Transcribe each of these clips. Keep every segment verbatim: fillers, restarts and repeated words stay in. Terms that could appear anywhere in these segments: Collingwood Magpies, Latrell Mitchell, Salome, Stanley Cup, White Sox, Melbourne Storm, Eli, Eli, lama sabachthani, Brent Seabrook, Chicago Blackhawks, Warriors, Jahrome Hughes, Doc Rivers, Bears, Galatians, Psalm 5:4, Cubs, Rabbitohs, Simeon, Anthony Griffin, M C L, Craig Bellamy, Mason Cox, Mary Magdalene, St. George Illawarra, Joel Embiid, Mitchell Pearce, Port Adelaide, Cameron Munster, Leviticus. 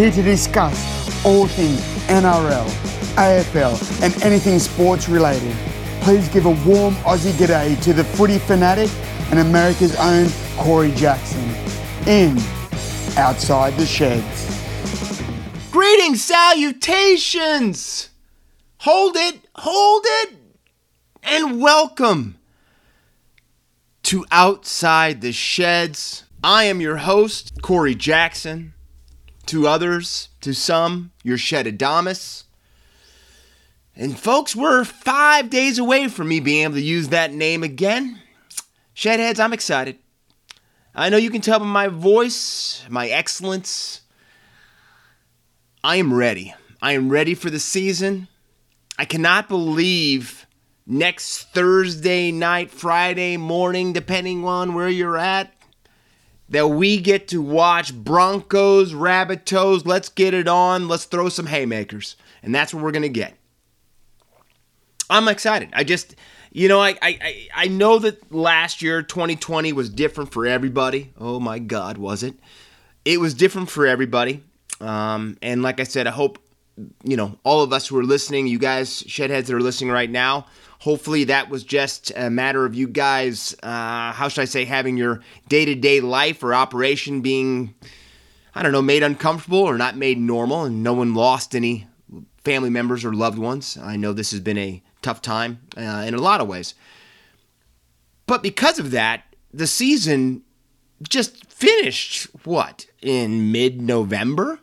here to discuss all things N R L, A F L and anything sports related. Please give a warm Aussie g'day to the footy fanatic and America's own Corey Jackson in Outside the Sheds. Greetings, salutations! Hold it, hold it, and welcome to Outside the Sheds. I am your host, Corey Jackson. To others, to some, your Shed Adamus. And folks, we're five days away from me being able to use that name again. Shedheads, I'm excited. I know you can tell by my voice, my excellence. I am ready. I am ready for the season. I cannot believe next Thursday night, Friday morning, depending on where you're at, that we get to watch Broncos, Rabbitohs. Let's get it on. Let's throw some haymakers. And that's what we're going to get. I'm excited. I just, you know, I, I, I know that last year, twenty twenty, was different for everybody. Oh my God, was it? It was different for everybody. Um, and like I said, I hope, you know, all of us who are listening, you guys, shedheads that are listening right now, hopefully that was just a matter of you guys, uh, how should I say, having your day-to-day life or operation being, I don't know, made uncomfortable or not made normal, and no one lost any family members or loved ones. I know this has been a tough time uh, in a lot of ways. But because of that, the season just finished, what, in mid-November?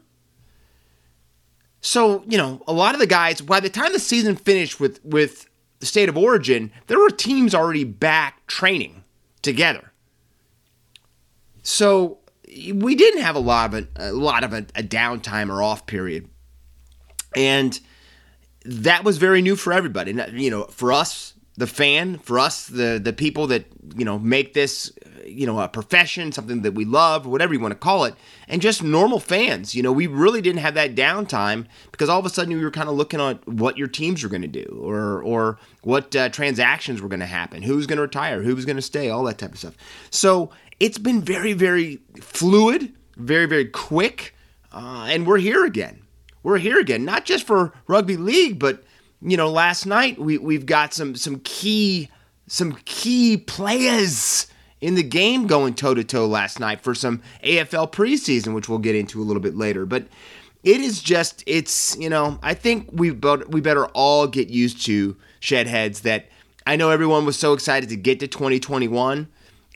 So, you know, a lot of the guys, by the time the season finished with, with the State of Origin, there were teams already back training together. So we didn't have a lot of a, a lot of a, a downtime or off period. And that was very new for everybody. You know, for us, the fan, for us, the the people that, you know, make this, you know, a profession, something that we love, whatever you want to call it, and just normal fans. You know, we really didn't have that downtime because all of a sudden we were kind of looking at what your teams were going to do or or what uh, transactions were going to happen, who's going to retire, who's going to stay, all that type of stuff. So it's been very, very fluid, very, very quick, uh, and we're here again. We're here again, not just for rugby league, but, you know, last night we, we've got some some key some key players in the game going toe-to-toe last night for some A F L preseason, which we'll get into a little bit later. But it is just, it's, you know, I think we we better all get used to, shedheads, that I know everyone was so excited to get to twenty twenty-one.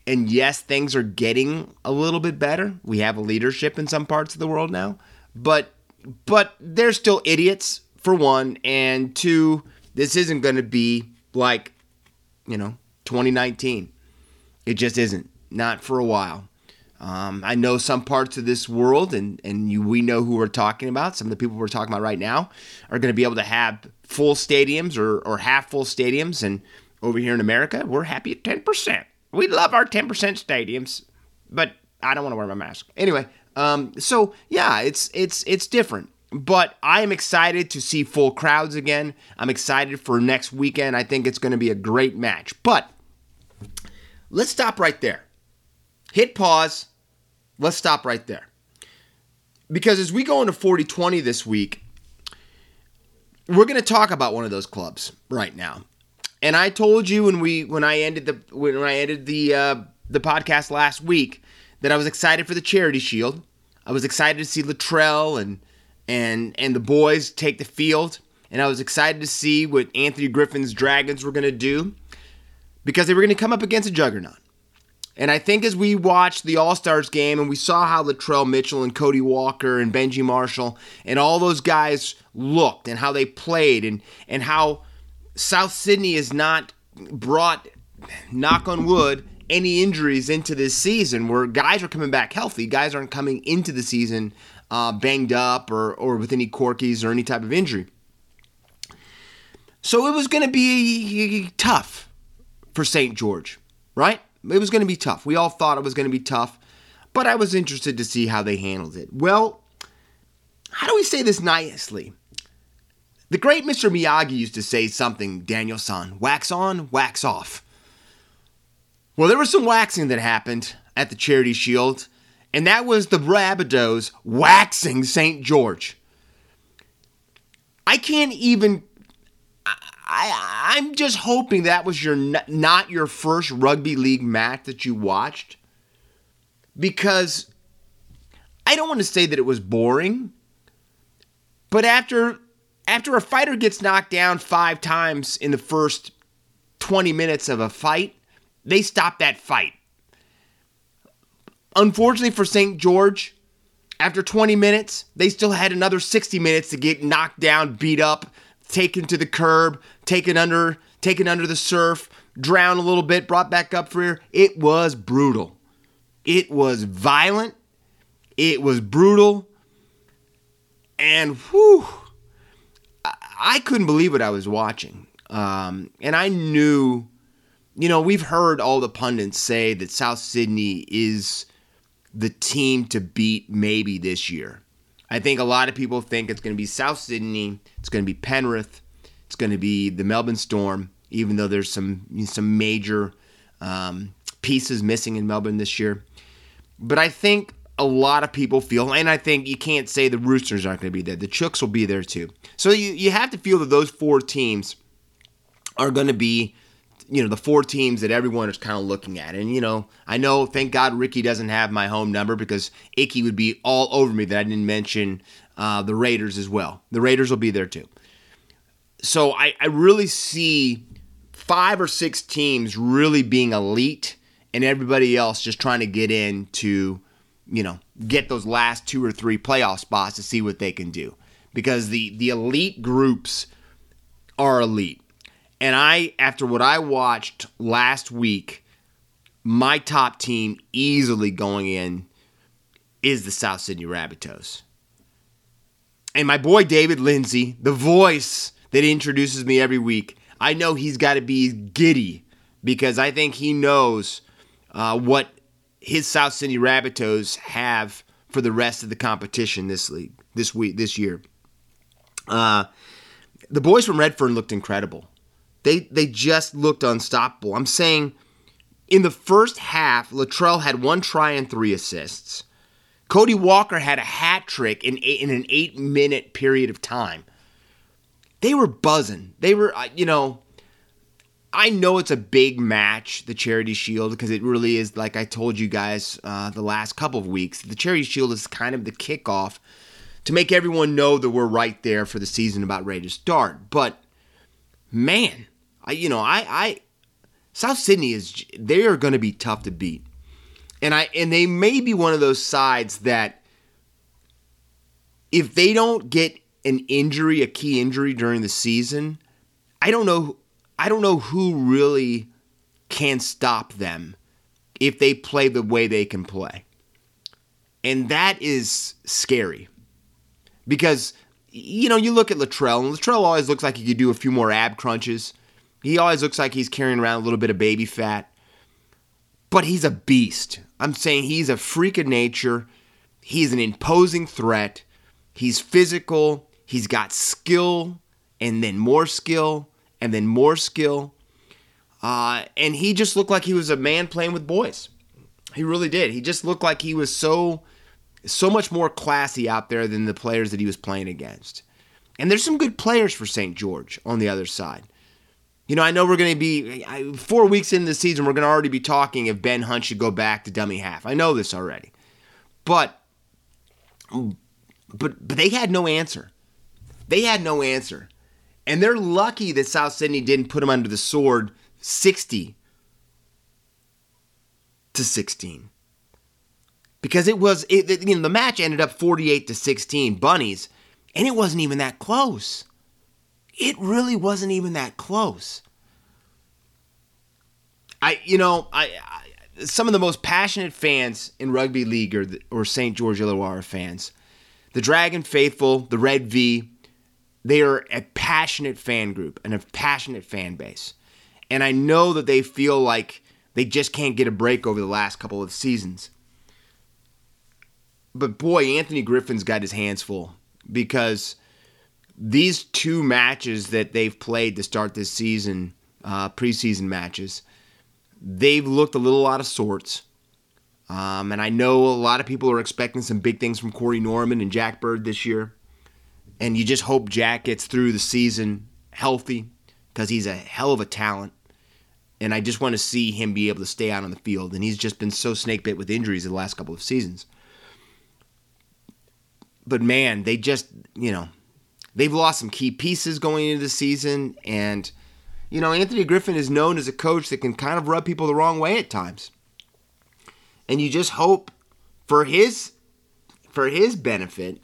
And yes, things are getting a little bit better. We have a leadership in some parts of the world now, but... But they're still idiots, for one, and two, this isn't going to be like, you know, twenty nineteen. It just isn't. Not for a while. Um, I know some parts of this world, and, and you, we know who we're talking about. Some of the people we're talking about right now are going to be able to have full stadiums or, or half-full stadiums. And over here in America, we're happy at ten percent. We love our ten percent stadiums, but I don't want to wear my mask. Anyway. Um, so yeah, it's, it's, it's different, but I am excited to see full crowds again. I'm excited for next weekend. I think it's going to be a great match, but let's stop right there. Hit pause. Let's stop right there because as we go into forty twenty this week, we're going to talk about one of those clubs right now. And I told you when we, when I ended the, when I ended the, uh, the podcast last week, that I was excited for the Charity Shield. I was excited to see Latrell and and and the boys take the field. And I was excited to see what Anthony Griffin's Dragons were going to do. Because they were going to come up against a juggernaut. And I think as we watched the All-Stars game and we saw how Latrell Mitchell and Cody Walker and Benji Marshall and all those guys looked and how they played and, and how South Sydney has not brought, knock on wood, any injuries into this season where guys are coming back healthy. Guys aren't coming into the season uh, banged up or or with any corkies or any type of injury. So it was going to be tough for Saint George, right? It was going to be tough. We all thought it was going to be tough, but I was interested to see how they handled it. Well, how do we say this nicely? The great Mister Miyagi used to say something, Daniel-san, wax on, wax off. Well, there was some waxing that happened at the Charity Shield, And that was the Rabbitohs waxing Saint George. I can't even... I, I, I'm just hoping that was your not your first rugby league match that you watched. Because I don't want to say that it was boring. But after after a fighter gets knocked down five times in the first twenty minutes of a fight, they stop that fight. Unfortunately for Saint George, after twenty minutes, they still had another sixty minutes to get knocked down, beat up, taken to the curb, taken under, taken under the surf, drowned a little bit, brought back up for air. It was brutal. It was violent. It was brutal. And whew, I couldn't believe what I was watching. Um, and I knew, you know, we've heard all the pundits say that South Sydney is the team to beat maybe this year. I think a lot of people think it's going to be South Sydney, it's going to be Penrith, it's going to be the Melbourne Storm, even though there's some some major um, pieces missing in Melbourne this year. But I think a lot of people feel, and I think you can't say the Roosters aren't going to be there. The Chooks will be there too. So you, you have to feel that those four teams are going to be, you know, the four teams that everyone is kind of looking at. And, you know, I know, thank God Ricky doesn't have my home number because Icky would be all over me that I didn't mention uh, the Raiders as well. The Raiders will be there too. So I, I really see five or six teams really being elite and everybody else just trying to get in to, you know, get those last two or three playoff spots to see what they can do. Because the, the elite groups are elite. And I, after what I watched last week, my top team easily going in is the South Sydney Rabbitohs. And my boy David Lindsay, the voice that introduces me every week, I know he's got to be giddy because I think he knows uh, what his South Sydney Rabbitohs have for the rest of the competition this league, this week, this year. Uh, the boys from Redfern looked incredible. They they just looked unstoppable. I'm saying in the first half, Latrell had one try and three assists. Cody Walker had a hat trick in eight, in an eight-minute period of time. They were buzzing. They were, you know, I know it's a big match, the Charity Shield, because it really is, like I told you guys uh, the last couple of weeks, the Charity Shield is kind of the kickoff to make everyone know that we're right there for the season about ready to start. But, man, I you know, I, I South Sydney is they are going to be tough to beat. And I and they may be one of those sides that if they don't get an injury, a key injury during the season, I don't know I don't know who really can stop them if they play the way they can play. And that is scary. Because you know, you look at Latrell, and Latrell always looks like he could do a few more ab crunches. He always looks like he's carrying around a little bit of baby fat. But he's a beast. I'm saying he's a freak of nature. He's an imposing threat. He's physical. He's got skill, and then more skill, and then more skill. Uh, and he just looked like he was a man playing with boys. He really did. He just looked like he was so... so much more classy out there than the players that he was playing against. And there's some good players for Saint George on the other side. You know, I know we're going to be, four weeks into the season, we're going to already be talking if Ben Hunt should go back to dummy half. I know this already. But, but, but they had no answer. They had no answer. And they're lucky that South Sydney didn't put them under the sword sixty to sixteen. Because it was, it, you know, the match ended up forty-eight to sixteen, Bunnies, and it wasn't even that close. It really wasn't even that close. I, you know, I, I some of the most passionate fans in rugby league or, or Saint George Illawarra fans, the Dragon Faithful, the Red V, they are a passionate fan group and a passionate fan base, and I know that they feel like they just can't get a break over the last couple of seasons. But boy, Anthony Griffin's got his hands full because these two matches that they've played to start this season, uh, preseason matches, they've looked a little out of sorts. Um, and I know a lot of people are expecting some big things from Corey Norman and Jack Bird this year. And you just hope Jack gets through the season healthy because he's a hell of a talent. And I just want to see him be able to stay out on the field. And he's just been so snakebit with injuries the last couple of seasons. But, man, they just, you know, they've lost some key pieces going into the season. And, you know, Anthony Griffin is known as a coach that can kind of rub people the wrong way at times. And you just hope for his for his benefit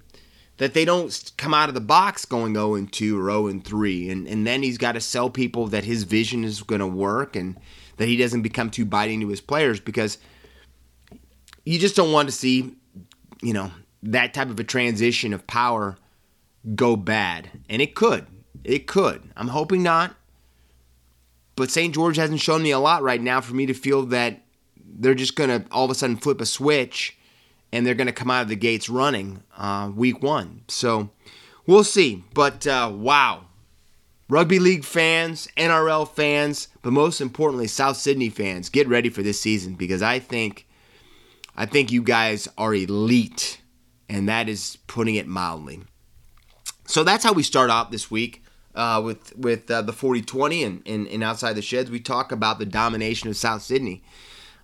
that they don't come out of the box going oh and two or oh and three. And, and then he's got to sell people that his vision is going to work and that he doesn't become too biting to his players, because you just don't want to see, you know, that type of a transition of power go bad. And it could. It could. I'm hoping not. But Saint George hasn't shown me a lot right now for me to feel that they're just going to all of a sudden flip a switch and they're going to come out of the gates running uh, week one. So we'll see. But, uh, wow. Rugby league fans, N R L fans, but most importantly, South Sydney fans, get ready for this season, because I think, I think you guys are elite, and that is putting it mildly. So that's how we start off this week uh, with with uh, the forty twenty and, and, and Outside the Sheds. We talk about the domination of South Sydney.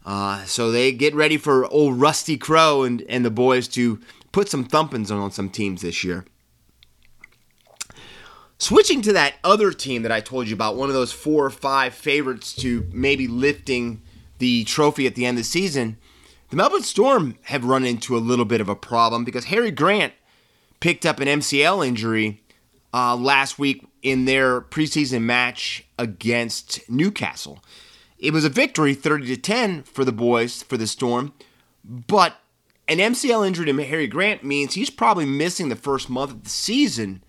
Uh, so they get ready for old Rusty Crow and, and the boys to put some thumpings on, on some teams this year. Switching to that other team that I told you about, one of those four or five favorites to maybe lifting the trophy at the end of the season, the Melbourne Storm have run into a little bit of a problem because Harry Grant picked up an M C L injury uh, last week in their preseason match against Newcastle. It was a victory, thirty to ten, for the boys, for the Storm, but an M C L injury to Harry Grant means he's probably missing the first month of the season.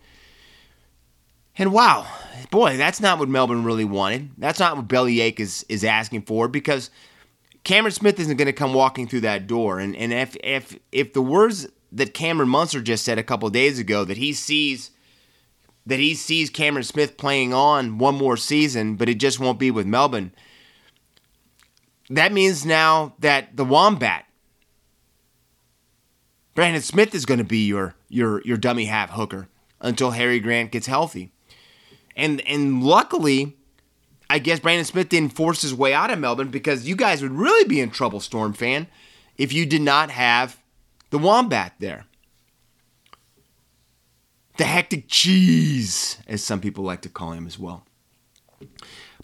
And wow, boy, that's not what Melbourne really wanted. That's not what Bellyache is, is asking for, because Cameron Smith isn't going to come walking through that door. And, and if, if, if the words that Cameron Munster just said a couple of days ago, that he sees that he sees Cameron Smith playing on one more season, but it just won't be with Melbourne. That means now that the Wombat, Brandon Smith, is going to be your your your dummy half hooker until Harry Grant gets healthy. And and luckily, I guess Brandon Smith didn't force his way out of Melbourne, because you guys would really be in trouble, Storm fan, if you did not have the Wombat there. The Hectic Cheese, as some people like to call him as well.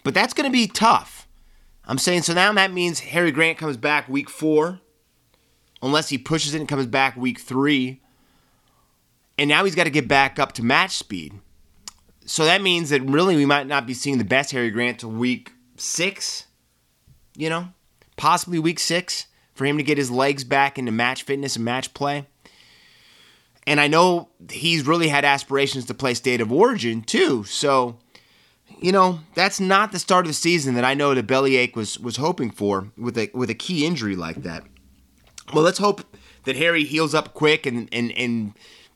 But that's going to be tough. I'm saying, so now that means Harry Grant comes back week four, unless he pushes it and comes back week three. And now he's got to get back up to match speed. So that means that really we might not be seeing the best Harry Grant till week six, you know, possibly week six, for him to get his legs back into match fitness and match play. And I know he's really had aspirations to play State of Origin too. So, you know, that's not the start of the season that I know that Bellyache was was hoping for with a with a key injury like that. Well, let's hope that Harry heals up quick, and and, and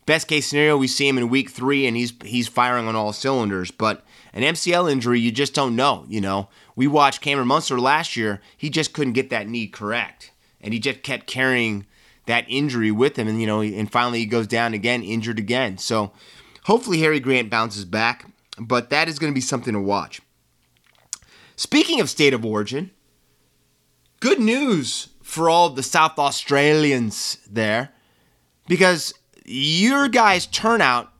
best case scenario, we see him in week three and he's he's firing on all cylinders. But an M C L injury, you just don't know, you know. We watched Cameron Munster last year. He just couldn't get that knee correct. And he just kept carrying that injury with him. And, you know, and finally he goes down again, injured again. So hopefully Harry Grant bounces back. But that is going to be something to watch. Speaking of State of Origin, good news for all the South Australians there, because your guys' turnout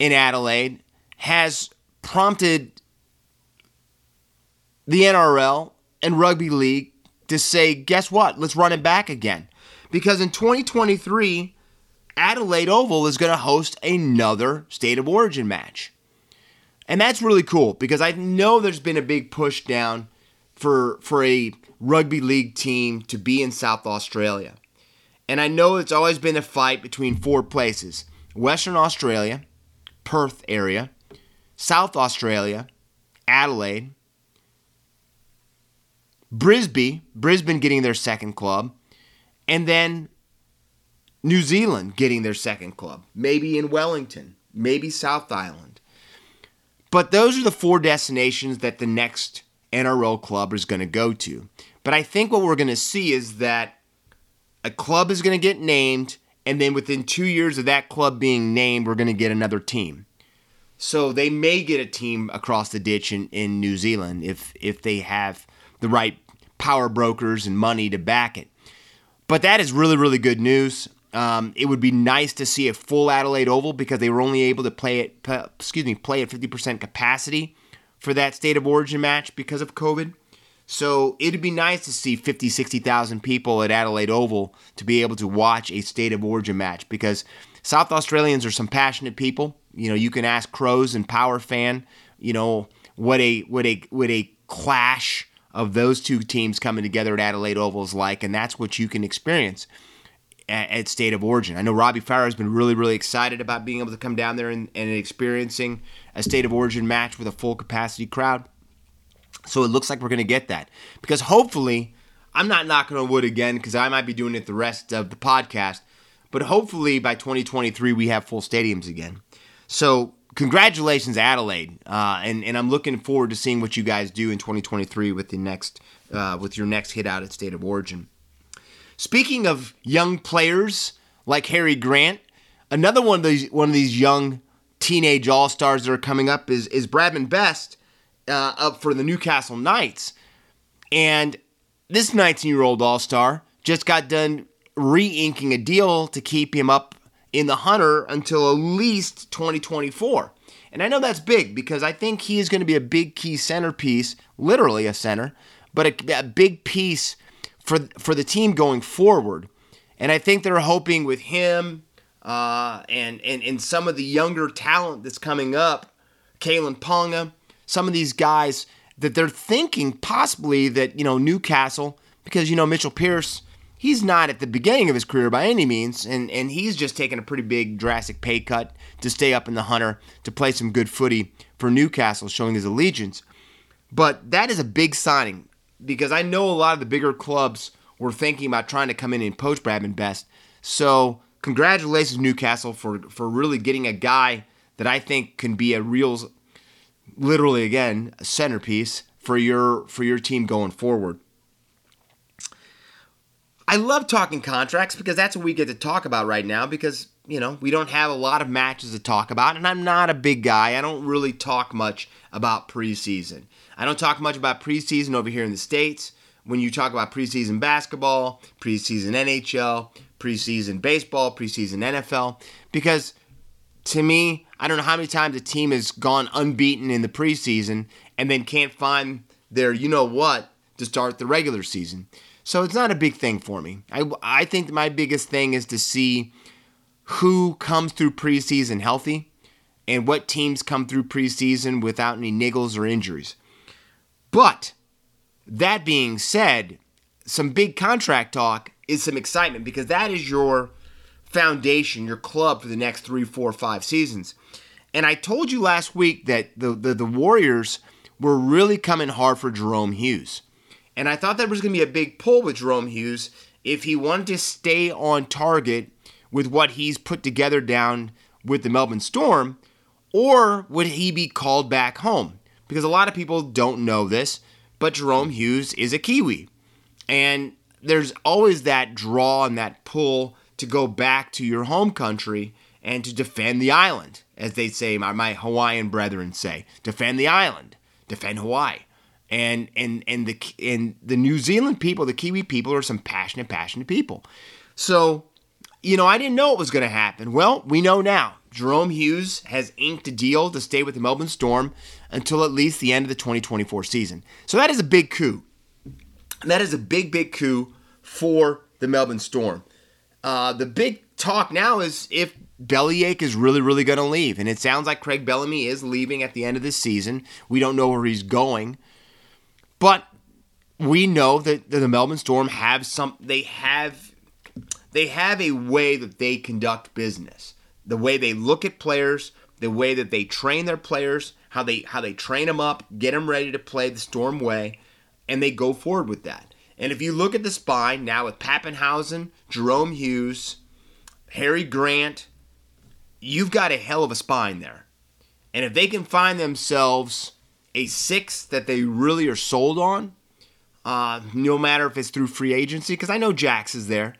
in Adelaide has prompted the N R L and Rugby League to say, guess what? Let's run it back again. Because in twenty twenty-three, Adelaide Oval is going to host another State of Origin match. And that's really cool, because I know there's been a big push down for for a rugby league team to be in South Australia. And I know it's always been a fight between four places: Western Australia, Perth area, South Australia, Adelaide, Brisbane, Brisbane getting their second club, and then New Zealand getting their second club, maybe in Wellington, maybe South Island. But those are the four destinations that the next N R L club is going to go to. But I think what we're going to see is that a club is going to get named, and then within two years of that club being named, we're going to get another team. So they may get a team across the ditch in, in New Zealand if if they have the right power brokers and money to back it. But that is really, really good news. Um, it would be nice to see a full Adelaide Oval because they were only able to play at p- excuse me play at fifty percent capacity for that State of Origin match because of COVID. So it'd be nice to see fifty, sixty thousand people at Adelaide Oval to be able to watch a State of Origin match because South Australians are some passionate people. You know, you can ask Crows and Power Fan, you know, what a what a what a clash of those two teams coming together at Adelaide Oval is like, and that's what you can experience at, at State of Origin. I know Robbie Farah has been really, really excited about being able to come down there and, and experiencing a State of Origin match with a full capacity crowd. So it looks like we're going to get that because hopefully, I'm not knocking on wood again because I might be doing it the rest of the podcast, but hopefully by twenty twenty-three we have full stadiums again. So congratulations, Adelaide, uh, and and I'm looking forward to seeing what you guys do in twenty twenty-three with the next uh, with your next hit out at State of Origin. Speaking of young players like Harry Grant, another one of these one of these young teenage all-stars that are coming up is is Bradman Best uh, up for the Newcastle Knights, and this nineteen-year-old all-star just got done re-inking a deal to keep him up in the Hunter until at least twenty twenty-four. And I know that's big because I think he is going to be a big key centerpiece, literally a center, but a, a big piece for for the team going forward. And I think they're hoping with him uh, and, and, and some of the younger talent that's coming up, Kalen Ponga, some of these guys that they're thinking possibly that, you know, Newcastle, because, you know, Mitchell Pearce, he's not at the beginning of his career by any means, and, and he's just taken a pretty big drastic pay cut to stay up in the Hunter to play some good footy for Newcastle, showing his allegiance. But that is a big signing because I know a lot of the bigger clubs were thinking about trying to come in and poach Bradman Best. So congratulations, Newcastle, for, for really getting a guy that I think can be a real, literally again, a centerpiece for your for your team going forward. I love talking contracts because that's what we get to talk about right now because, you know, we don't have a lot of matches to talk about, and I'm not a big guy. I don't really talk much about preseason. I don't talk much about preseason over here in the States. When you talk about preseason basketball, preseason N H L, preseason baseball, preseason N F L, because to me, I don't know how many times a team has gone unbeaten in the preseason and then can't find their you-know-what to start the regular season. So it's not a big thing for me. I, I think my biggest thing is to see who comes through preseason healthy and what teams come through preseason without any niggles or injuries. But that being said, some big contract talk is some excitement because that is your foundation, your club for the next three, four, five seasons. And I told you last week that the the, the Warriors were really coming hard for Jahrome Hughes. And I thought there was going to be a big pull with Jahrome Hughes if he wanted to stay on target with what he's put together down with the Melbourne Storm, or would he be called back home? Because a lot of people don't know this, but Jahrome Hughes is a Kiwi. And there's always that draw and that pull to go back to your home country and to defend the island, as they say, my, my Hawaiian brethren say, defend the island, defend Hawaii. And and and the and the New Zealand people, the Kiwi people, are some passionate, passionate people. So, you know, I didn't know it was going to happen. Well, we know now. Jahrome Hughes has inked a deal to stay with the Melbourne Storm until at least the end of the twenty twenty-four season. So that is a big coup. That is a big, big coup for the Melbourne Storm. Uh, the big talk now is if Bellyache is really, really going to leave. And it sounds like Craig Bellamy is leaving at the end of this season. We don't know where he's going. But we know that the Melbourne Storm have some. They have, they have a way that they conduct business, the way they look at players, the way that they train their players, how they how they train them up, get them ready to play the Storm way, and they go forward with that. And if you look at the spine now with Papenhuyzen, Jahrome Hughes, Harry Grant, you've got a hell of a spine there. And if they can find themselves a six that they really are sold on, uh, no matter if it's through free agency, because I know Jax is there,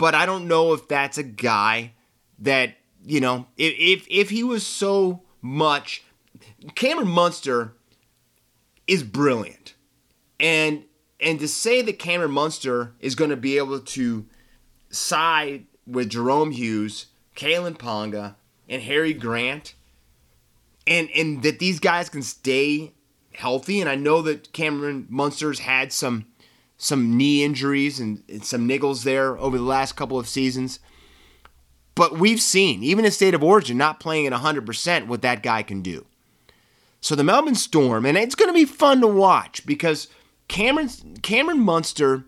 but I don't know if that's a guy that, you know, if if, if he was so much... Cameron Munster is brilliant. And and to say that Cameron Munster is going to be able to side with Jahrome Hughes, Kalen Ponga, and Harry Grant, and and that these guys can stay healthy, and I know that Cameron Munster's had some some knee injuries and, and some niggles there over the last couple of seasons. But we've seen, even in State of Origin, not playing at one hundred percent, what that guy can do. So the Melbourne Storm, and it's going to be fun to watch because Cameron Cameron Munster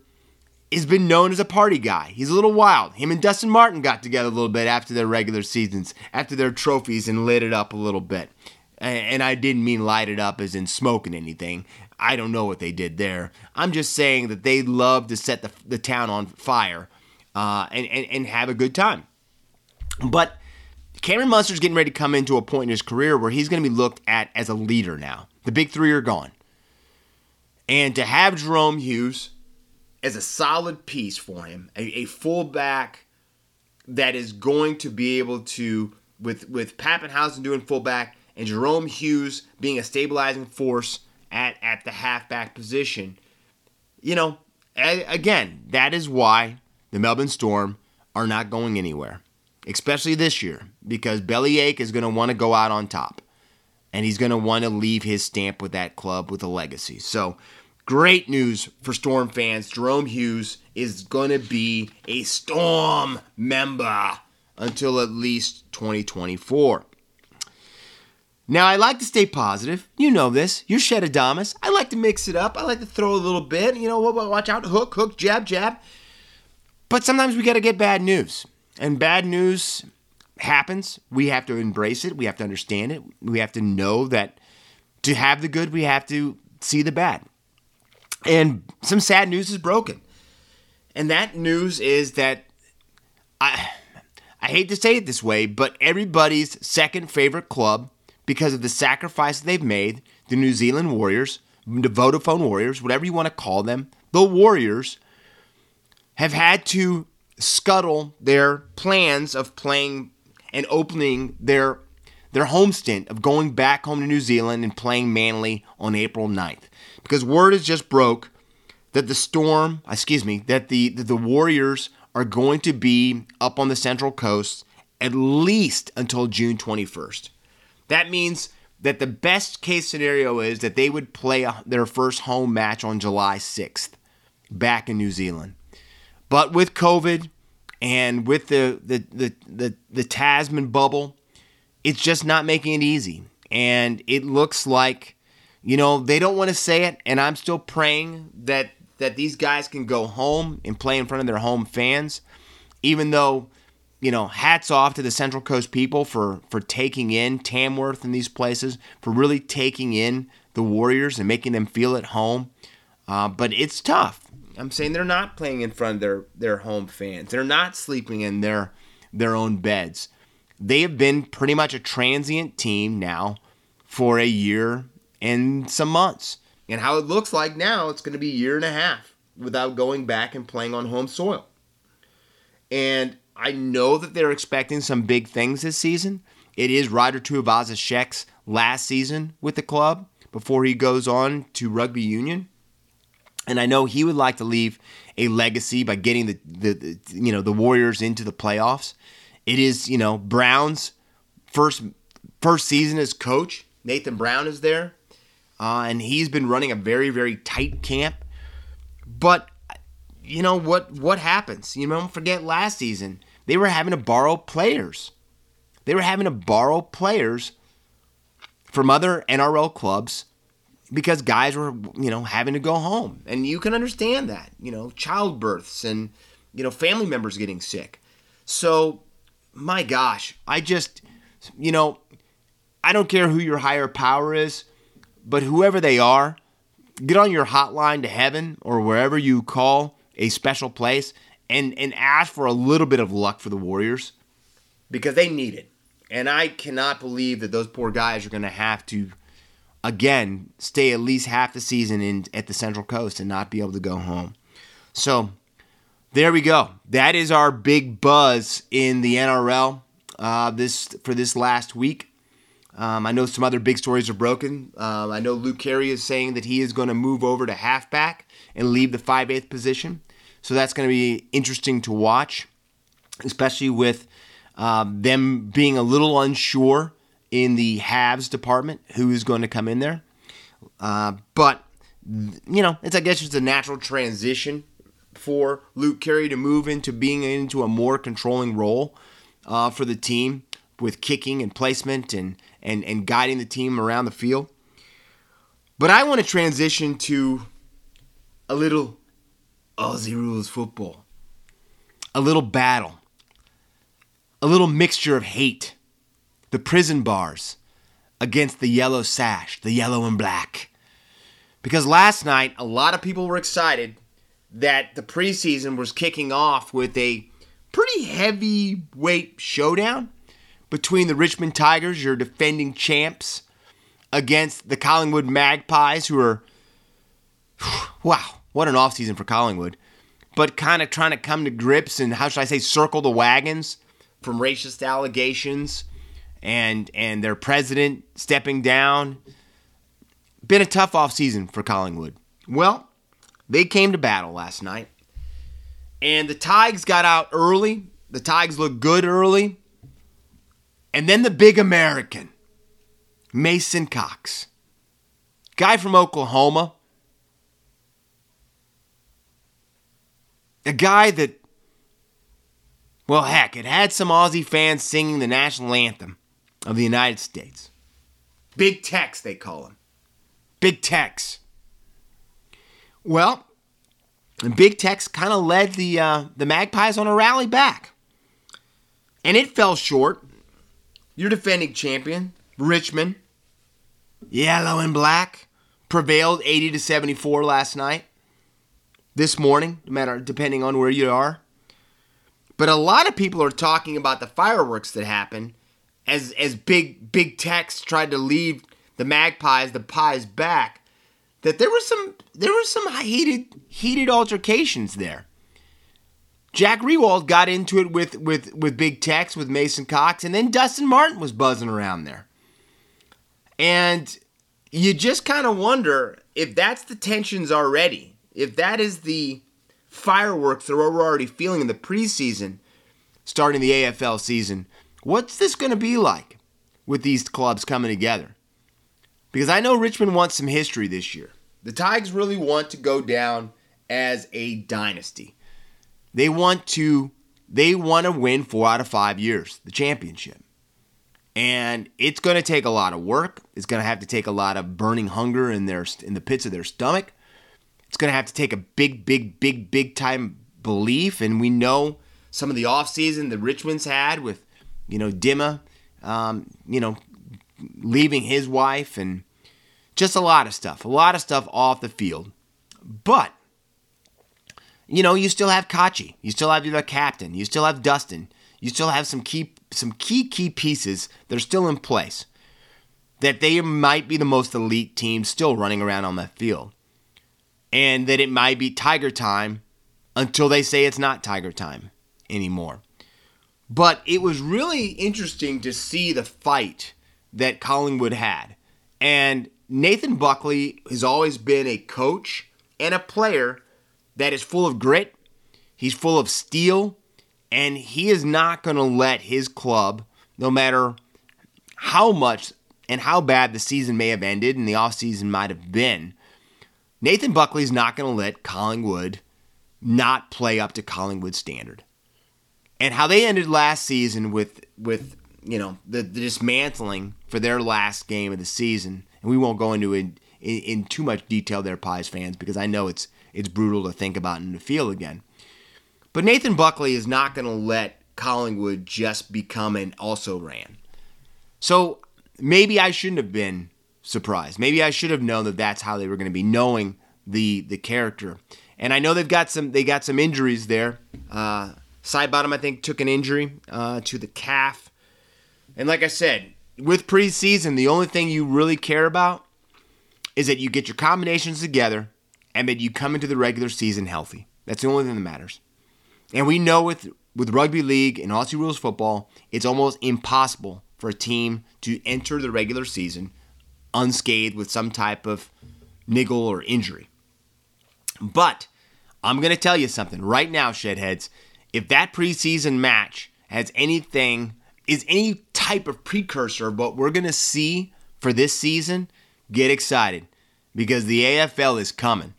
has been known as a party guy. He's a little wild. Him and Dustin Martin got together a little bit after their regular seasons, after their trophies, and lit it up a little bit. And I didn't mean light it up as in smoking anything. I don't know what they did there. I'm just saying that they love to set the, the town on fire uh, and, and, and have a good time. But Cameron Munster's getting ready to come into a point in his career where he's going to be looked at as a leader now. The big three are gone. And to have Jahrome Hughes as a solid piece for him, a, a fullback that is going to be able to, with, with Papenhuyzen doing fullback, and Jahrome Hughes being a stabilizing force at, at the halfback position, you know, again, that is why the Melbourne Storm are not going anywhere, especially this year, because Bellyache is going to want to go out on top, and he's going to want to leave his stamp with that club with a legacy. So great news for Storm fans. Jahrome Hughes is going to be a Storm member until at least twenty twenty-four. Now, I like to stay positive. You know this. You're Shed Adamus. I like to mix it up. I like to throw a little bit. You know, watch out. Hook, hook, jab, jab. But sometimes we got to get bad news. And bad news happens. We have to embrace it. We have to understand it. We have to know that to have the good, we have to see the bad. And some sad news is broken. And that news is that I, I hate to say it this way, but everybody's second favorite club, because of the sacrifice they've made, the New Zealand Warriors, the Vodafone Warriors, whatever you want to call them, the Warriors, have had to scuttle their plans of playing and opening their their home stint of going back home to New Zealand and playing Manly on April ninth. Because word has just broke that the Storm, excuse me, that the, that the Warriors are going to be up on the Central Coast at least until June twenty-first. That means that the best case scenario is that they would play a, their first home match on July sixth back in New Zealand. But with COVID and with the the, the, the the Tasman bubble, it's just not making it easy. And it looks like, you know, they don't want to say it, and I'm still praying that, that these guys can go home and play in front of their home fans, even though... You know, hats off to the Central Coast people for, for taking in Tamworth and these places, for really taking in the Warriors and making them feel at home. Uh, but it's tough. I'm saying they're not playing in front of their, their home fans. They're not sleeping in their their own beds. They have been pretty much a transient team now for a year and some months. And how it looks like now, it's going to be a year and a half without going back and playing on home soil. And I know that they're expecting some big things this season. It is Ryder Tuivasa-Sheck's last season with the club before he goes on to rugby union, and I know he would like to leave a legacy by getting the, the, the you know the Warriors into the playoffs. It is you know Brown's first first season as coach. Nathan Brown is there, uh, and he's been running a very very tight camp, but. You know, what what happens? You know, don't forget last season, they were having to borrow players. They were having to borrow players from other N R L clubs because guys were, you know, having to go home. And you can understand that, you know, childbirths and, you know, family members getting sick. So, my gosh, I just, you know, I don't care who your higher power is, but whoever they are, get on your hotline to heaven or wherever you call a special place, and, and ask for a little bit of luck for the Warriors because they need it. And I cannot believe that those poor guys are going to have to, again, stay at least half the season in at the Central Coast and not be able to go home. So there we go. That is our big buzz in the N R L uh, this for this last week. Um, I know some other big stories are broken. Um, I know Luke Carey is saying that he is going to move over to halfback and leave the five-eighth position. So that's going to be interesting to watch, especially with um, them being a little unsure in the halves department who is going to come in there. Uh, but, you know, it's I guess it's a natural transition for Luke Carey to move into being into a more controlling role uh, for the team with kicking and placement and, and, and guiding the team around the field. But I want to transition to a little Aussie rules football, a little battle, a little mixture of hate, the prison bars against the yellow sash, the yellow and black. Because last night, a lot of people were excited that the preseason was kicking off with a pretty heavyweight showdown between the Richmond Tigers, your defending champs, against the Collingwood Magpies, who are, wow, what an offseason for Collingwood, but kind of trying to come to grips and, how should I say, circle the wagons from racist allegations and and their president stepping down. Been a tough offseason for Collingwood. Well, they came to battle last night, and the Tigers got out early. The Tigers looked good early. And then the big American, Mason Cox, guy from Oklahoma, a guy that, well, heck, it had some Aussie fans singing the national anthem of the United States. Big Tex, they call him. Big Tex. Well, Big Tex kind of led the uh, the Magpies on a rally back, and it fell short. Your defending champion, Richmond, yellow and black, prevailed eighty to seventy-four last night. This morning, no matter depending on where you are. But a lot of people are talking about the fireworks that happened as as big big Tex tried to lead the Magpies, the Pies back. That there were some there were some heated heated altercations there. Jack Riewoldt got into it with, with, with Big Tex, with Mason Cox, and then Dustin Martin was buzzing around there. And you just kind of wonder if that's the tensions already, if that is the fireworks that we're already feeling in the preseason, starting the A F L season, what's this going to be like with these clubs coming together? Because I know Richmond wants some history this year. The Tigers really want to go down as a dynasty. They want to they want to win four out of five years, the championship. And it's going to take a lot of work. It's going to have to take a lot of burning hunger in their in the pits of their stomach. It's going to have to take a big, big, big, big time belief. And we know some of the offseason the Richmond's had with, you know, Dimma, um, you know, leaving his wife and just a lot of stuff. A lot of stuff off the field. But you know, you still have Kachi. You still have your captain. You still have Dustin. You still have some key, some key, key pieces that are still in place. That they might be the most elite team still running around on that field, and that it might be Tiger time until they say it's not Tiger time anymore. But it was really interesting to see the fight that Collingwood had, and Nathan Buckley has always been a coach and a player that is full of grit, he's full of steel, and he is not going to let his club, no matter how much and how bad the season may have ended and the offseason might have been, Nathan Buckley is not going to let Collingwood not play up to Collingwood's standard. And how they ended last season with, with you know, the, the dismantling for their last game of the season, and we won't go into it in, in, in too much detail there, Pies fans, because I know it's It's brutal to think about in the field again. But Nathan Buckley is not going to let Collingwood just become an also-ran. So maybe I shouldn't have been surprised. Maybe I should have known that that's how they were going to be, knowing the the character. And I know they've got some they got some injuries there. Uh, Sidebottom, I think, took an injury uh, to the calf. And like I said, with preseason, the only thing you really care about is that you get your combinations together, and that you come into the regular season healthy. That's the only thing that matters. And we know with, with rugby league and Aussie rules football, it's almost impossible for a team to enter the regular season unscathed with some type of niggle or injury. But I'm going to tell you something right now, Shedheads. If that preseason match has anything, is any type of precursor of what we're going to see for this season, get excited, because the A F L is coming.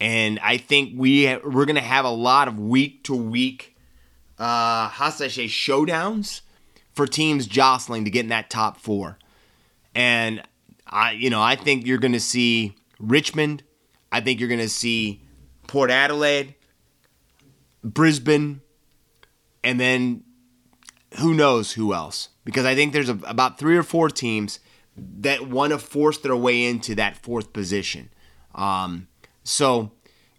And I think we ha- we're going to have a lot of week-to-week, uh, how should I say, showdowns for teams jostling to get in that top four. And, I, you know, I think you're going to see Richmond. I think you're going to see Port Adelaide, Brisbane, and then who knows who else. Because I think there's a, about three or four teams that want to force their way into that fourth position. Um, so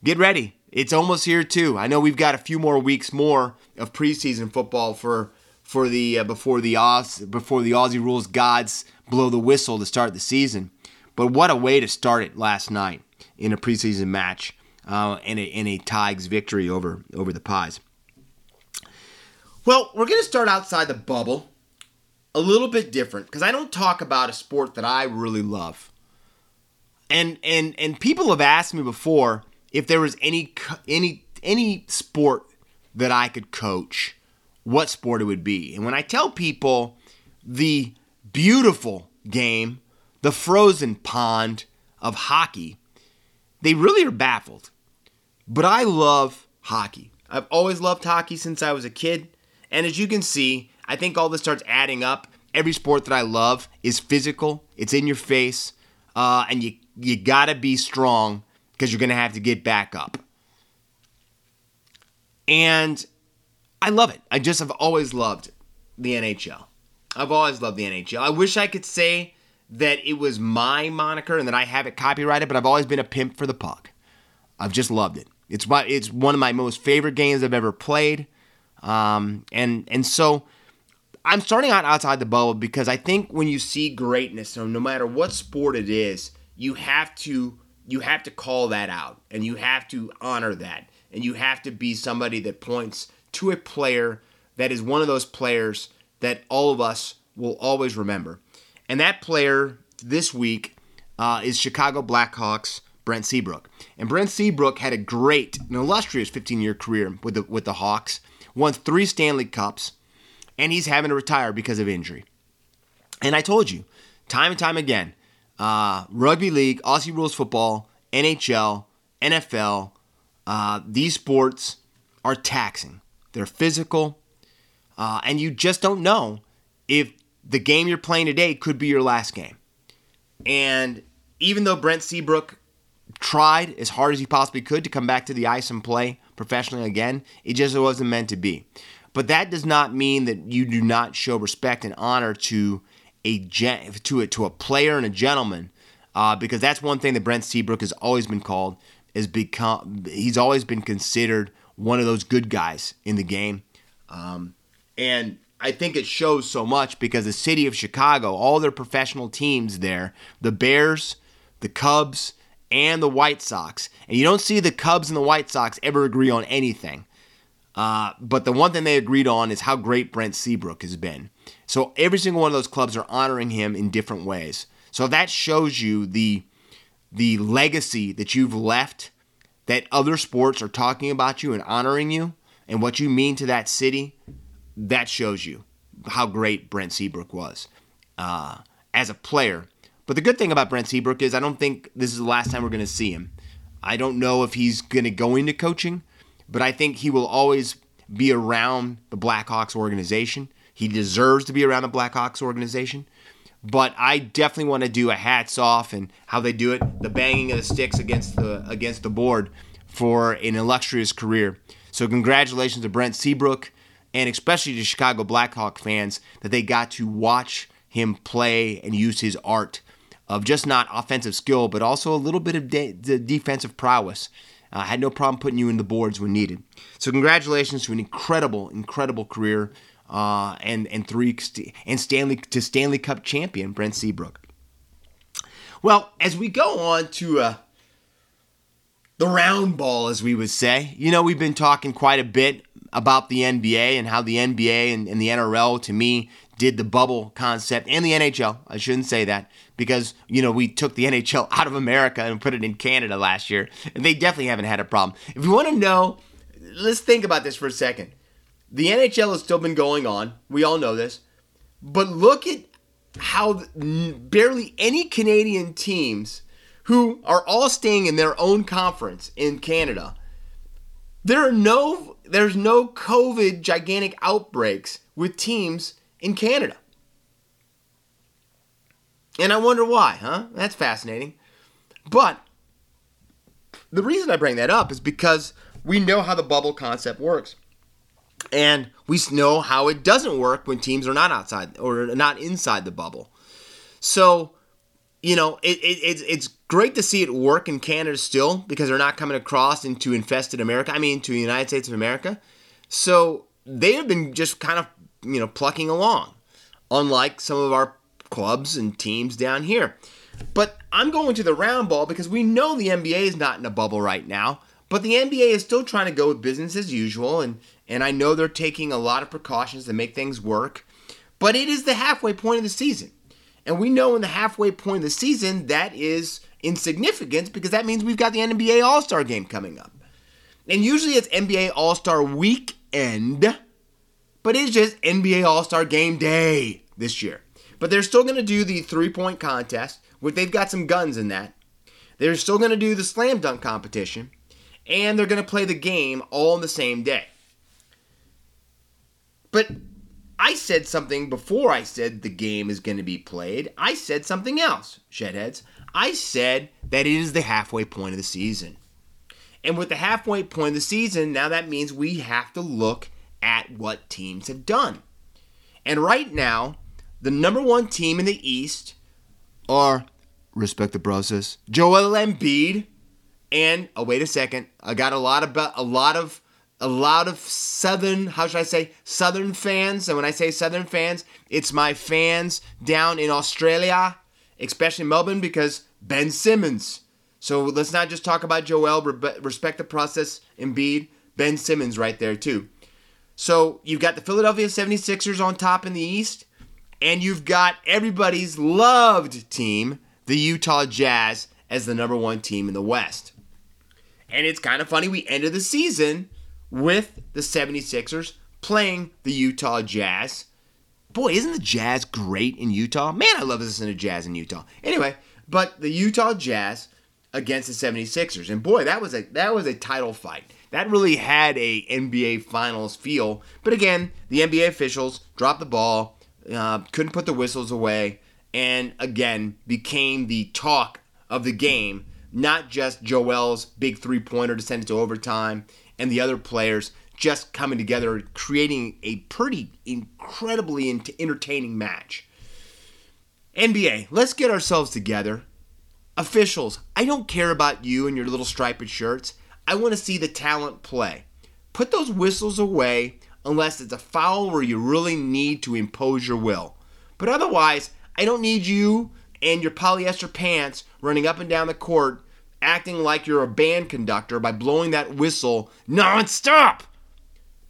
get ready. It's almost here too. I know we've got a few more weeks more of preseason football for for the uh, before the Auss before the Aussie rules gods blow the whistle to start the season. But what a way to start it last night in a preseason match uh, and a, in a Tigers victory over over the Pies. Well, we're going to start outside the bubble. A little bit different, because I don't talk about a sport that I really love. And and and people have asked me before if there was any any any sport that I could coach, what sport it would be. And when I tell people the beautiful game, the frozen pond of hockey, they really are baffled. But I love hockey. I've always loved hockey since I was a kid. And as you can see, I think all this starts adding up. Every sport that I love is physical. It's in your face. Uh, and you you got to be strong because you're going to have to get back up. And I love it. I just have always loved the N H L. I've always loved the N H L. I wish I could say that it was my moniker and that I have it copyrighted, but I've always been a pimp for the puck. I've just loved it. It's my, it's one of my most favorite games I've ever played. Um, and and so... I'm starting out outside the bubble because I think when you see greatness, so no matter what sport it is, you have to you have to call that out, and you have to honor that, and you have to be somebody that points to a player that is one of those players that all of us will always remember. And that player this week uh, is Chicago Blackhawks' Brent Seabrook. And Brent Seabrook had a great, an illustrious fifteen-year career with the with the Hawks, won three Stanley Cups. And he's having to retire because of injury. And I told you, time and time again, uh, rugby league, Aussie rules football, N H L, N F L, uh, these sports are taxing. They're physical, uh, and you just don't know if the game you're playing today could be your last game. And even though Brent Seabrook tried as hard as he possibly could to come back to the ice and play professionally again, it just wasn't meant to be. But that does not mean that you do not show respect and honor to a gen- to a, to a player and a gentleman, uh, because that's one thing that Brent Seabrook has always been called. Is become he's always been considered one of those good guys in the game, um, and I think it shows so much because the city of Chicago, all their professional teams there, the Bears, the Cubs, and the White Sox, and you don't see the Cubs and the White Sox ever agree on anything. Uh, but the one thing they agreed on is how great Brent Seabrook has been. So every single one of those clubs are honoring him in different ways. So that shows you the the legacy that you've left, that other sports are talking about you and honoring you, and what you mean to that city. That shows you how great Brent Seabrook was uh, as a player. But the good thing about Brent Seabrook is I don't think this is the last time we're going to see him. I don't know if he's going to go into coaching. But I think he will always be around the Blackhawks organization. He deserves to be around the Blackhawks organization. But I definitely want to do a hats off and how they do it, the banging of the sticks against the against the board for an illustrious career. So congratulations to Brent Seabrook and especially to Chicago Blackhawk fans that they got to watch him play and use his art of just not offensive skill, but also a little bit of de- the defensive prowess. I uh, had no problem putting you in the boards when needed. So congratulations to an incredible, incredible career uh, and and three and Stanley to Stanley Cup champion Brent Seabrook. Well, as we go on to uh, the round ball, as we would say, you know, we've been talking quite a bit about the N B A and how the N B A and, and the N R L, to me, did the bubble concept, and the N H L. I shouldn't say that, because, you know, we took the N H L out of America and put it in Canada last year, and they definitely haven't had a problem. If you want to know, let's think about this for a second. The N H L has still been going on. We all know this. But look at how barely any Canadian teams, who are all staying in their own conference in Canada, there are no, there's no COVID gigantic outbreaks with teams in Canada. And I wonder why, huh? That's fascinating. But the reason I bring that up is because we know how the bubble concept works. And we know how it doesn't work when teams are not outside or not inside the bubble. So, you know, it, it, it's it's great to see it work in Canada still, because they're not coming across into infested America, I mean, to the United States of America. So they have been just kind of, you know, plucking along, unlike some of our clubs and teams down here. But I'm going to the round ball, because we know the N B A is not in a bubble right now, but the N B A is still trying to go with business as usual, and, and I know they're taking a lot of precautions to make things work, but it is the halfway point of the season. And we know in the halfway point of the season, that is insignificant, because that means we've got the N B A All-Star game coming up. And usually it's N B A All-Star weekend, but it's just N B A All-Star game day this year. But they're still going to do the three-point contest, which they've got some guns in that. They're still going to do the slam dunk competition, and they're going to play the game all on the same day. But I said something before I said the game is going to be played. I said something else, Shedheads. I said that it is the halfway point of the season. And with the halfway point of the season, now that means we have to look at what teams have done. And right now, the number one team in the East are, respect the process, Joel Embiid. And, oh, wait a second. I got a lot of, a lot of, A lot of Southern, how should I say, Southern fans. And when I say Southern fans, it's my fans down in Australia, especially Melbourne, because Ben Simmons. So let's not just talk about Joel, respect the process, Embiid, Ben Simmons right there too. So you've got the Philadelphia seventy-sixers on top in the East, and you've got everybody's loved team, the Utah Jazz, as the number one team in the West. And it's kind of funny, we ended the season with the seventy-sixers playing the Utah Jazz. Boy, isn't the Jazz great in Utah? Man, I love listening to Jazz in Utah. Anyway, but the Utah Jazz against the seventy-sixers. And boy, that was a that was a title fight. That really had a N B A Finals feel. But again, the N B A officials dropped the ball, uh, couldn't put the whistles away, and again, became the talk of the game. Not just Joel's big three-pointer to send it to overtime, and the other players just coming together, creating a pretty incredibly entertaining match. N B A, let's get ourselves together. Officials, I don't care about you and your little striped shirts. I want to see the talent play. Put those whistles away unless it's a foul where you really need to impose your will. But otherwise, I don't need you and your polyester pants running up and down the court acting like you're a band conductor by blowing that whistle nonstop.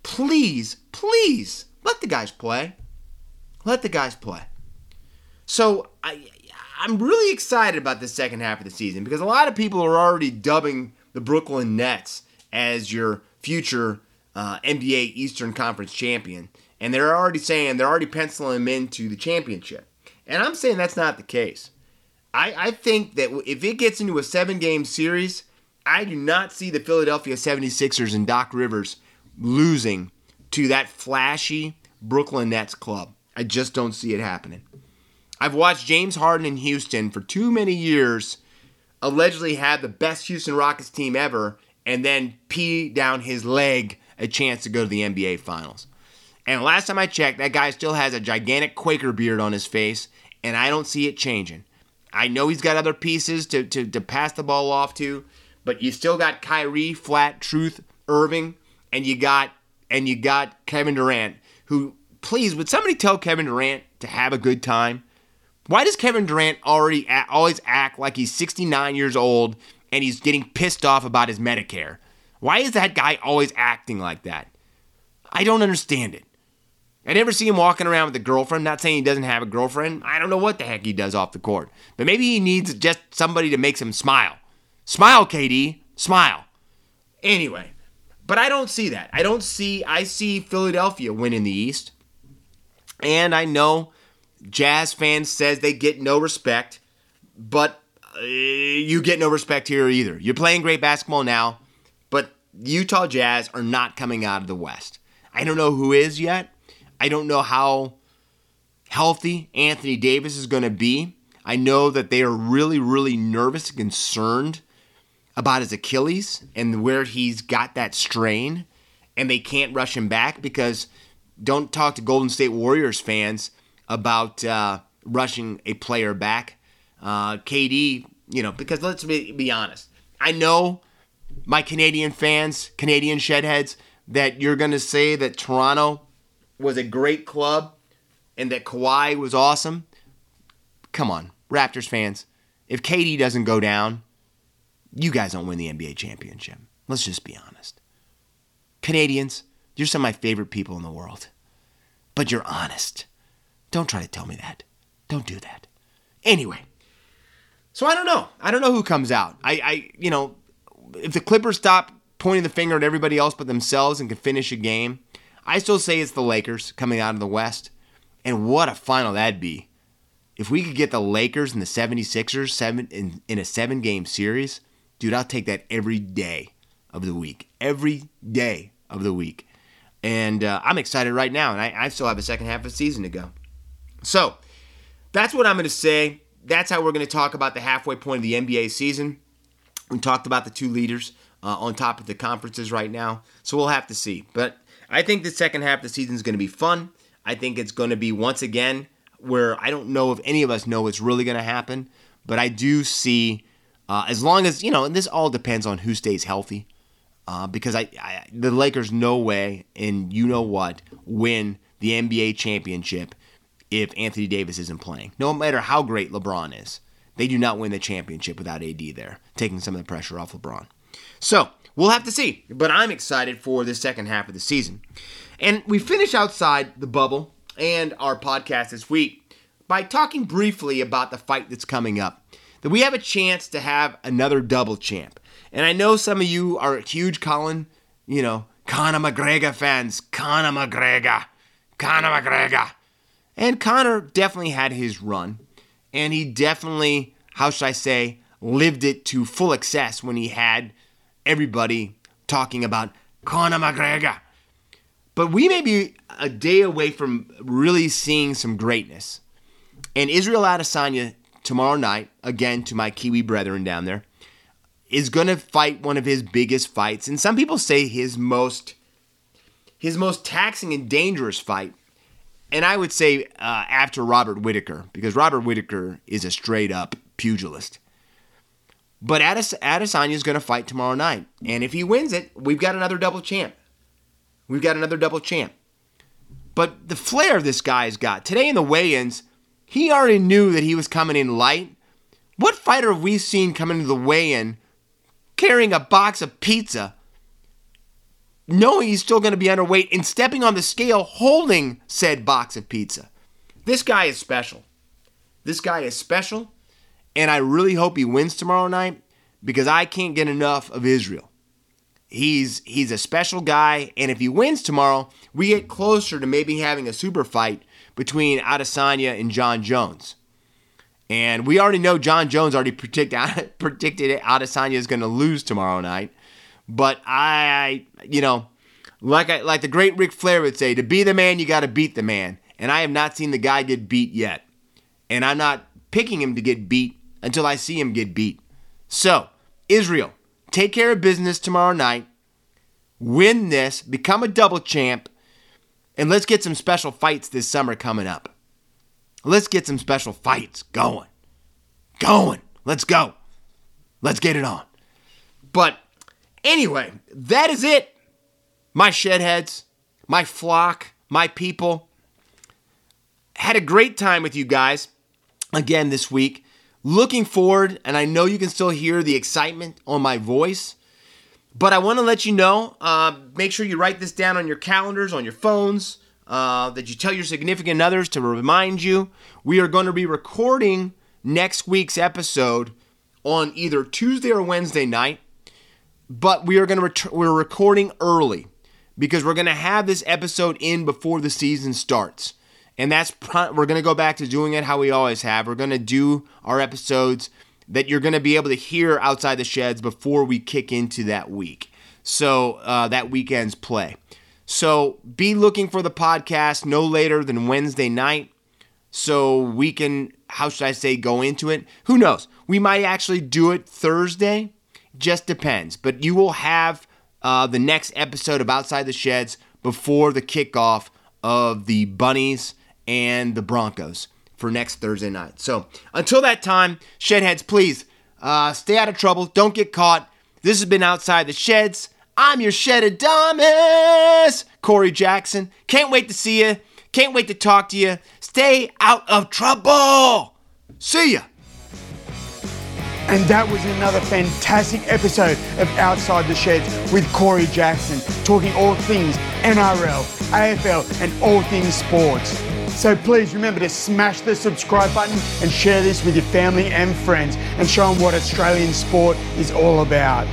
Please, please, let the guys play. Let the guys play. So I, I'm really excited about the second half of the season, because a lot of people are already dubbing the Brooklyn Nets as your future uh, N B A Eastern Conference champion, and they're already saying, they're already penciling them into the championship. And I'm saying that's not the case. I think that if it gets into a seven-game series, I do not see the Philadelphia seventy-sixers and Doc Rivers losing to that flashy Brooklyn Nets club. I just don't see it happening. I've watched James Harden in Houston for too many years allegedly have the best Houston Rockets team ever and then pee down his leg a chance to go to the N B A Finals. And last time I checked, that guy still has a gigantic Quaker beard on his face, and I don't see it changing. I know he's got other pieces to, to, to pass the ball off to, but you still got Kyrie, Flat, Truth, Irving, and you got and you got Kevin Durant, who, please, would somebody tell Kevin Durant to have a good time? Why does Kevin Durant already act, always act like he's sixty-nine years old and he's getting pissed off about his Medicare? Why is that guy always acting like that? I don't understand it. I never see him walking around with a girlfriend. Not saying he doesn't have a girlfriend. I don't know what the heck he does off the court. But maybe he needs just somebody to make him smile. Smile, K D. Smile. Anyway. But I don't see that. I don't see... I see Philadelphia winning the East. And I know Jazz fans says they get no respect. But you get no respect here either. You're playing great basketball now. But Utah Jazz are not coming out of the West. I don't know who is yet. I don't know how healthy Anthony Davis is going to be. I know that they are really, really nervous and concerned about his Achilles and where he's got that strain, and they can't rush him back because don't talk to Golden State Warriors fans about uh, rushing a player back. Uh, K D, you know, because let's be, be honest. I know my Canadian fans, Canadian shedheads, that you're going to say that Toronto was a great club, and that Kawhi was awesome. Come on, Raptors fans. If K D doesn't go down, you guys don't win the N B A championship. Let's just be honest. Canadians, you're some of my favorite people in the world. But you're honest. Don't try to tell me that. Don't do that. Anyway, so I don't know. I don't know who comes out. I, I you know, if the Clippers stop pointing the finger at everybody else but themselves and can finish a game, I still say it's the Lakers coming out of the West. And what a final that'd be. If we could get the Lakers and the seventy-sixers seven, in, in a seven-game series, dude, I'll take that every day of the week. Every day of the week. And uh, I'm excited right now, and I, I still have a second half of the season to go. So, that's what I'm going to say. That's how we're going to talk about the halfway point of the N B A season. We talked about the two leaders uh, on top of the conferences right now, so we'll have to see. But I think the second half of the season is going to be fun. I think it's going to be, once again, where I don't know if any of us know what's really going to happen. But I do see, uh, as long as, you know, and this all depends on who stays healthy. Uh, because I, I the Lakers, no way, and you know what, win the N B A championship if Anthony Davis isn't playing. No matter how great LeBron is, they do not win the championship without A D there, taking some of the pressure off LeBron. So, we'll have to see, but I'm excited for the second half of the season. And we finish outside the bubble and our podcast this week by talking briefly about the fight that's coming up, that we have a chance to have another double champ. And I know some of you are huge Colin, you know, Conor McGregor fans, Conor McGregor, Conor McGregor. And Conor definitely had his run, and he definitely, how should I say, lived it to full excess when he had everybody talking about Conor McGregor. But we may be a day away from really seeing some greatness. And Israel Adesanya tomorrow night, again to my Kiwi brethren down there, is going to fight one of his biggest fights. And some people say his most his most taxing and dangerous fight. And I would say uh, after Robert Whittaker, because Robert Whittaker is a straight-up pugilist. But Ades- Adesanya is going to fight tomorrow night. And if he wins it, we've got another double champ. We've got another double champ. But the flair this guy's got. Today in the weigh-ins, he already knew that he was coming in light. What fighter have we seen come into the weigh-in carrying a box of pizza, knowing he's still going to be underweight, and stepping on the scale holding said box of pizza? This guy is special. This guy is special. And I really hope he wins tomorrow night because I can't get enough of Israel. He's he's a special guy, and if he wins tomorrow, we get closer to maybe having a super fight between Adesanya and John Jones. And we already know John Jones already predict, predicted Adesanya is going to lose tomorrow night. But I, you know, like I, like the great Ric Flair would say, to be the man, you got to beat the man. And I have not seen the guy get beat yet. And I'm not picking him to get beat until I see him get beat. So, Israel, take care of business tomorrow night. Win this, become a double champ, and let's get some special fights this summer coming up. Let's get some special fights going. Going. Let's go. Let's get it on. But anyway, that is it. My shedheads, my flock, my people. Had a great time with you guys. Again this week, looking forward, and I know you can still hear the excitement on my voice, But I want to let you know, uh, make sure you write this down on your calendars, on your phones, uh, that you tell your significant others to remind you. We are going to be recording next week's episode on either Tuesday or Wednesday night, but we are going to ret- we're recording early because we're going to have this episode in before the season starts. And that's pr- we're going to go back to doing it how we always have. We're going to do our episodes that you're going to be able to hear outside the sheds before we kick into that week. So uh, that weekend's play. So be looking for the podcast no later than Wednesday night so we can, how should I say, go into it. Who knows? We might actually do it Thursday. Just depends. But you will have uh, the next episode of Outside the Sheds before the kickoff of the Bunnies and the Broncos for next Thursday night. So until that time, Shedheads, please uh, stay out of trouble. Don't get caught. This has been Outside the Sheds. I'm your Shed Adamus, Corey Jackson. Can't wait to see you. Can't wait to talk to you. Stay out of trouble. See ya. And that was another fantastic episode of Outside the Sheds with Corey Jackson, talking all things N R L, A F L, and all things sports. So please remember to smash the subscribe button and share this with your family and friends and show them what Australian sport is all about.